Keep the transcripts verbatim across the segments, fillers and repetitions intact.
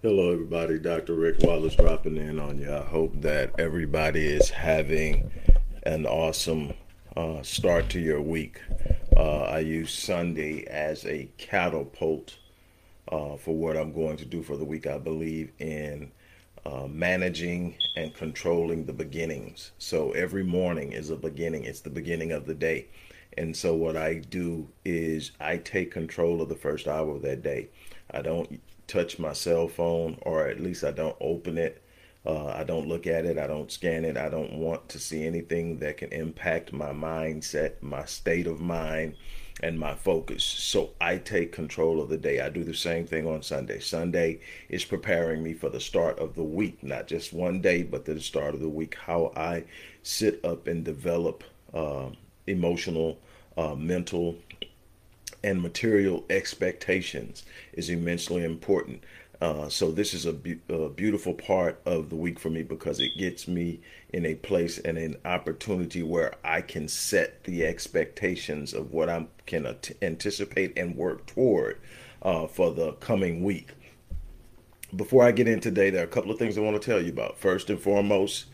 Hello everybody, Doctor Rick Wallace dropping in on you. I hope that everybody is having an awesome uh, start to your week. Uh, I use Sunday as a catapult uh, for what I'm going to do for the week. I believe in uh, managing and controlling the beginnings. So every morning is a beginning. It's the beginning of the day. And so what I do is I take control of the first hour of that day. I don't touch my cell phone, or at least I don't open it. Uh, I don't look at it. I don't scan it. I don't want to see anything that can impact my mindset, my state of mind, and my focus. So I take control of the day. I do the same thing on Sunday. Sunday is preparing me for the start of the week, not just one day, but the start of the week, how I sit up and develop uh, emotional, uh, mental, and material expectations is immensely important. Uh, so this is a, bu- a beautiful part of the week for me, because it gets me in a place and an opportunity where I can set the expectations of what I can at- anticipate and work toward uh, for the coming week. Before I get in today, there are a couple of things I want to tell you about. First and foremost,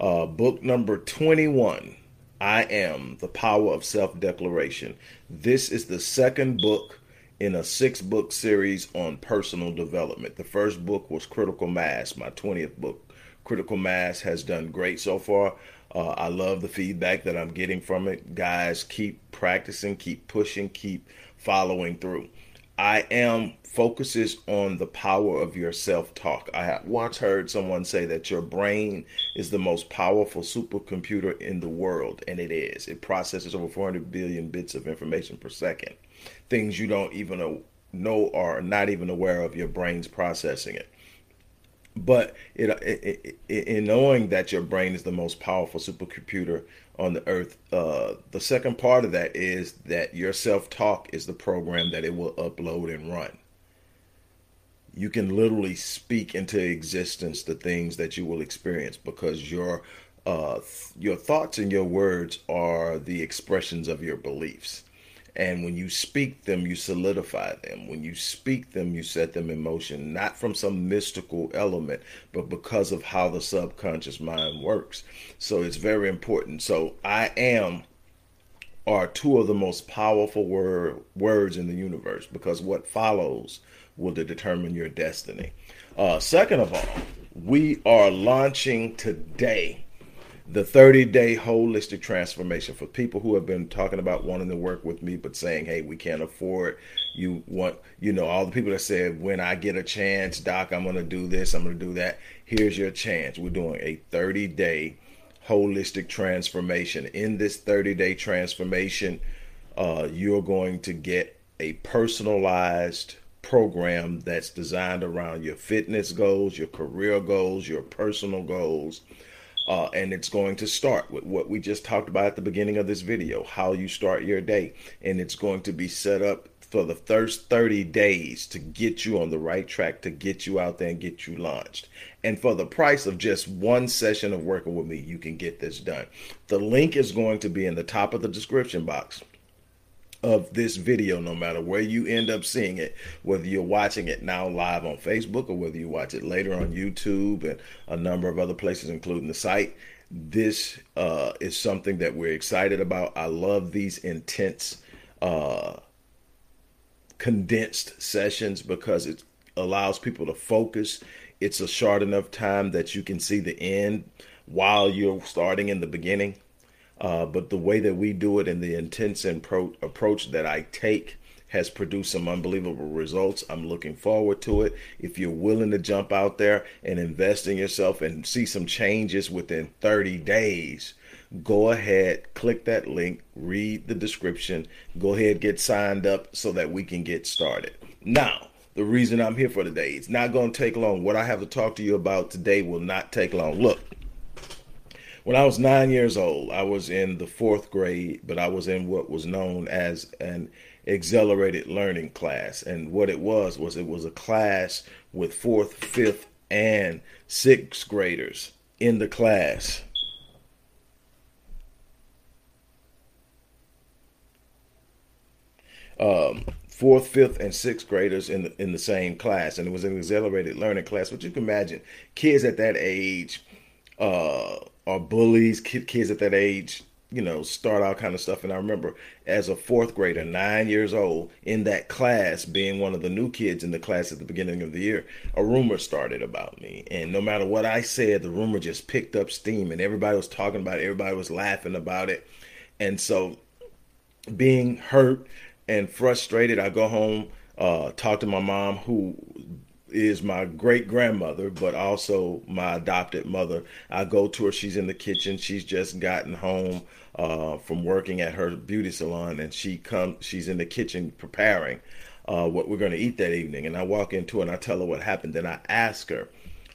uh, book number twenty-one, I Am the Power of Self-Declaration. This is the second book in a six-book series on personal development. The first book was Critical Mass, my twentieth book. Critical Mass has done great so far. Uh, I love the feedback that I'm getting from it. Guys, keep practicing, keep pushing, keep following through. I Am focuses on the power of your self-talk. I once heard someone say that your brain is the most powerful supercomputer in the world, and it is. It processes over four hundred billion bits of information per second. Things you don't even know or not even aware of, your brain's processing it. But it, it, it, in knowing that your brain is the most powerful supercomputer on the earth, uh, the second part of that is that your self-talk is the program that it will upload and run. You can literally speak into existence the things that you will experience, because your uh, th- your thoughts and your words are the expressions of your beliefs. And when you speak them, you solidify them. When you speak them, you set them in motion, not from some mystical element, but because of how the subconscious mind works. So it's very important. So I am are two of the most powerful word, words in the universe, because what follows will determine your destiny. Uh, second of all, we are launching today the thirty-day holistic transformation for people who have been talking about wanting to work with me, but saying, hey, we can't afford, you want, you know, all the people that said, when I get a chance, doc, I'm going to do this, I'm going to do that. Here's your chance. We're doing a thirty-day holistic transformation. In this thirty-day transformation, uh, you're going to get a personalized program that's designed around your fitness goals, your career goals, your personal goals. Uh, and it's going to start with what we just talked about at the beginning of this video, how you start your day. And it's going to be set up for the first thirty days to get you on the right track, to get you out there and get you launched. And for the price of just one session of working with me, you can get this done. The link is going to be in the top of the description box of this video, no matter where you end up seeing it, whether you're watching it now live on Facebook or whether you watch it later on YouTube and a number of other places, including the site. This uh, is something that we're excited about. I love these intense, uh, condensed sessions, because it allows people to focus. It's a short enough time that you can see the end while you're starting in the beginning. Uh, but the way that we do it and the intense and pro- approach that I take has produced some unbelievable results. I'm looking forward to it. If you're willing to jump out there and invest in yourself and see some changes within thirty days, go ahead, click that link, read the description, go ahead, get signed up so that we can get started. Now, the reason I'm here for today, it's not going to take long. What I have to talk to you about today will not take long. Look. When I was nine years old, I was in the fourth grade, but I was in what was known as an accelerated learning class. And what it was, was it was a class with fourth, fifth, and sixth graders in the class. Um, fourth, fifth, and sixth graders in the, in the same class. And it was an accelerated learning class. But you can imagine kids at that age uh, are bullies. Kid, kids at that age, you know, start out kind of stuff. And I remember as a fourth grader, nine years old, in that class, being one of the new kids in the class at the beginning of the year, a rumor started about me. And no matter what I said, the rumor just picked up steam. And everybody was talking about it. Everybody was laughing about it. And so being hurt and frustrated, I go home, uh, talk to my mom, who is my great grandmother, but also my adopted mother. I go to her. She's in the kitchen. She's just gotten home uh, from working at her beauty salon, and she comes. She's in the kitchen preparing uh, what we're going to eat that evening. And I walk into her and I tell her what happened. Then I ask her,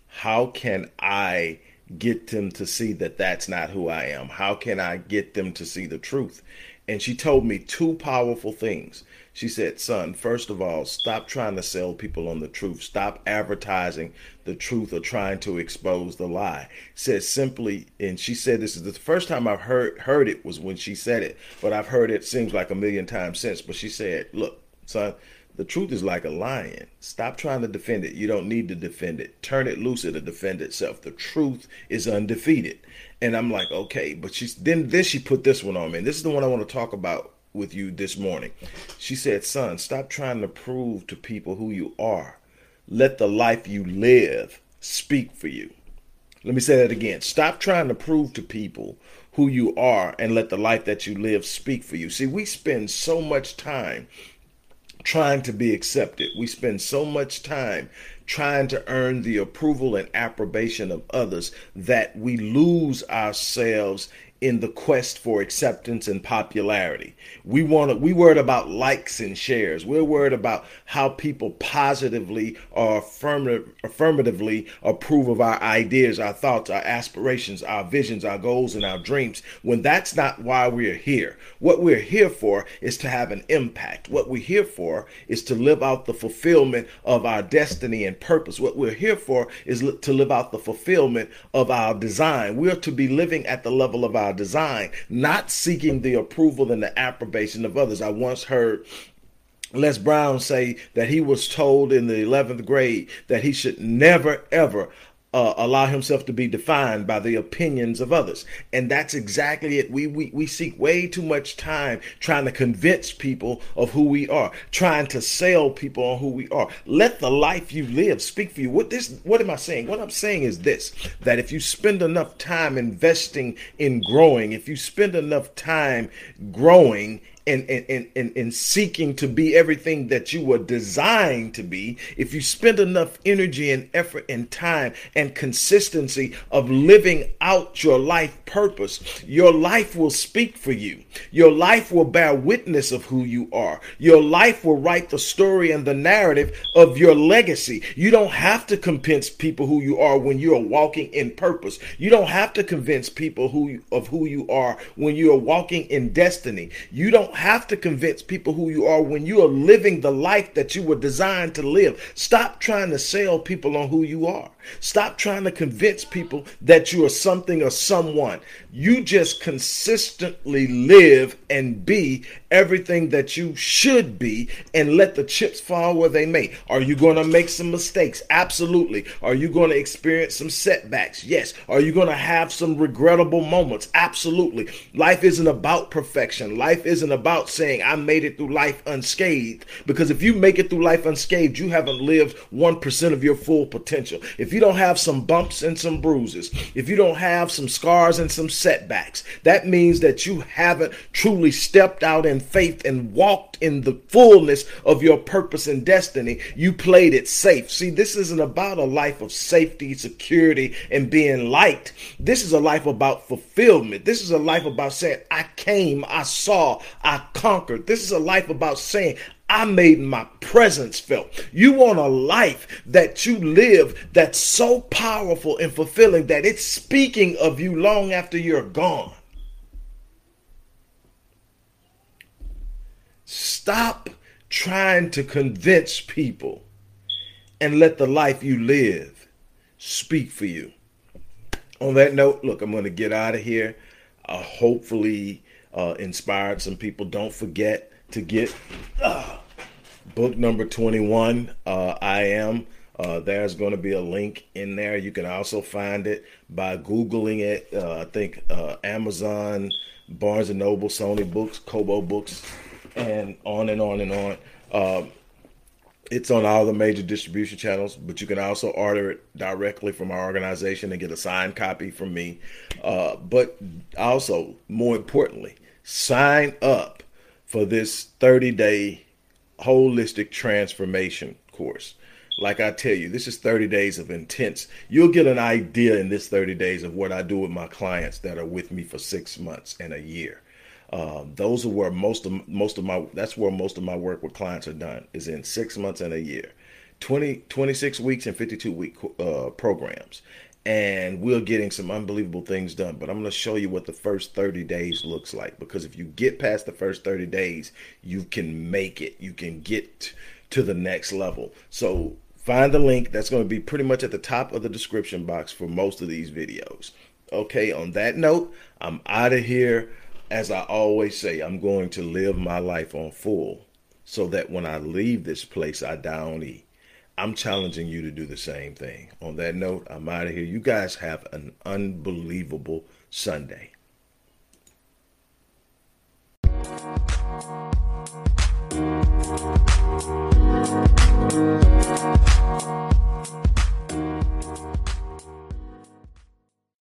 "How can I get them to see that that's not who I am? How can I get them to see the truth?" And she told me two powerful things. She said, "Son, first of all, stop trying to sell people on the truth. Stop advertising the truth or trying to expose the lie." Says simply, and she said this is the first time I've heard heard it was when she said it, but I've heard it seems like a million times since. But she said, "Look, son, the truth is like a lion. Stop trying to defend it. You don't need to defend it. Turn it loose, it'll defend itself. The truth is undefeated." And I'm like, okay, but she's then then she put this one on me. And this is the one I want to talk about with you this morning. She said, "Son, stop trying to prove to people who you are. Let the life you live speak for you." Let me say that again. Stop trying to prove to people who you are and let the life that you live speak for you. See, we spend so much time trying to be accepted. We spend so much time trying to earn the approval and approbation of others that we lose ourselves in the quest for acceptance and popularity. We want to, we worried about likes and shares. We're worried about how people positively or affirmative, affirmatively approve of our ideas, our thoughts, our aspirations, our visions, our goals, and our dreams, when that's not why we're here. What we're here for is to have an impact. What we're here for is to live out the fulfillment of our destiny and purpose. What we're here for is li- to live out the fulfillment of our design. We're to be living at the level of our design, not seeking the approval and the approbation of others. I once heard Les Brown say that he was told in the eleventh grade that he should never, ever uh, allow himself to be defined by the opinions of others. And that's exactly it. We, we, we seek way too much time trying to convince people of who we are, trying to sell people on who we are. Let the life you live speak for you. What this, what am I saying? What I'm saying is this, that if you spend enough time investing in growing, if you spend enough time growing And, and, and, and seeking to be everything that you were designed to be, if you spend enough energy and effort and time and consistency of living out your life purpose, your life will speak for you. Your life will bear witness of who you are. Your life will write the story and the narrative of your legacy. You don't have to convince people who you are when you are walking in purpose. You don't have to convince people who you, of who you are when you are walking in destiny. You don't have to convince people who you are when you are living the life that you were designed to live. Stop trying to sell people on who you are. Stop trying to convince people that you are something or someone. You just consistently live and be everything that you should be and let the chips fall where they may. Are you going to make some mistakes? Absolutely. Are you going to experience some setbacks? Yes. Are you going to have some regrettable moments? Absolutely. Life isn't about perfection. Life isn't about saying I made it through life unscathed, because if you make it through life unscathed, you haven't lived one percent of your full potential. If you don't have some bumps and some bruises, if you don't have some scars and some setbacks, that means that you haven't truly stepped out in faith and walked in the fullness of your purpose and destiny. You played it safe. See, this isn't about a life of safety, security, and being liked. This is a life about fulfillment. This is a life about saying, I came, I saw, I conquered. This is a life about saying, I made my presence felt. You want a life that you live that's so powerful and fulfilling that it's speaking of you long after you're gone. Stop trying to convince people and let the life you live speak for you. On that note, look, I'm going to get out of here. I hopefully uh, inspired some people. Don't forget to get uh, book number twenty-one, uh, I Am. Uh, there's going to be a link in there. You can also find it by Googling it. Uh, I think uh, Amazon, Barnes and Noble, Sony Books, Kobo Books, and on and on and on. Uh, it's on all the major distribution channels, but you can also order it directly from our organization and get a signed copy from me. Uh, but also, more importantly, sign up for this thirty-day holistic transformation course. Like I tell you, this is thirty days of intense. You'll get an idea in this thirty days of what I do with my clients that are with me for six months and a year. Uh, those are where most of most of my that's where most of my work with clients are done, is in six months and a year, twenty, twenty-six weeks and fifty-two week uh, programs. And we're getting some unbelievable things done. But I'm going to show you what the first thirty days looks like, because if you get past the first thirty days, you can make it. You can get to the next level. So find the link. That's going to be pretty much at the top of the description box for most of these videos. Okay, on that note, I'm out of here. As I always say, I'm going to live my life on full so that when I leave this place, I die on E. I'm challenging you to do the same thing. On that note, I'm out of here. You guys have an unbelievable Sunday.